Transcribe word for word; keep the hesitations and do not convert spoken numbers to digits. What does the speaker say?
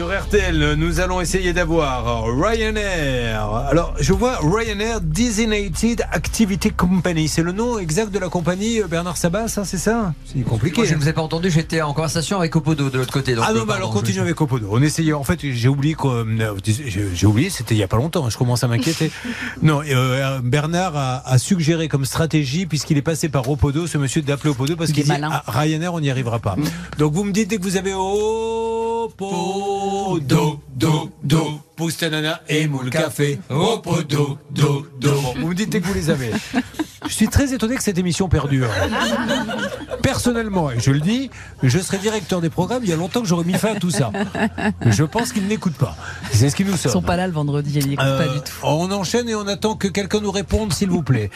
sur R T L, nous allons essayer d'avoir Ryanair. Alors, je vois Ryanair Designated Activity Company. C'est le nom exact de la compagnie, Bernard Sabbah, ça, c'est ça? C'est compliqué. Moi, je ne vous ai pas entendu, j'étais en conversation avec Opodo de l'autre côté. Donc ah non, bah alors continue avec Opodo. On essayait, en fait, j'ai oublié, j'ai oublié, c'était il n'y a pas longtemps, je commence à m'inquiéter. Non, euh, Bernard a, a suggéré comme stratégie, puisqu'il est passé par Opodo, ce monsieur d'appeler Opodo, parce qu'il dit, ah, Ryanair, on n'y arrivera pas. Donc vous me dites dès que vous avez Opodo, do, do, pousse ta nana et moule café. Opodo, do, do. Vous me dites dès que vous les avez. Je suis très étonné que cette émission perdure. Personnellement, et je le dis, je serais directeur des programmes, il y a longtemps que j'aurais mis fin à tout ça. Je pense qu'ils n'écoutent pas. C'est ce qu'ils nous sommes. Ils ne sont pas là le vendredi, ils n'écoutent euh, pas du tout. On enchaîne et on attend que quelqu'un nous réponde, s'il vous plaît.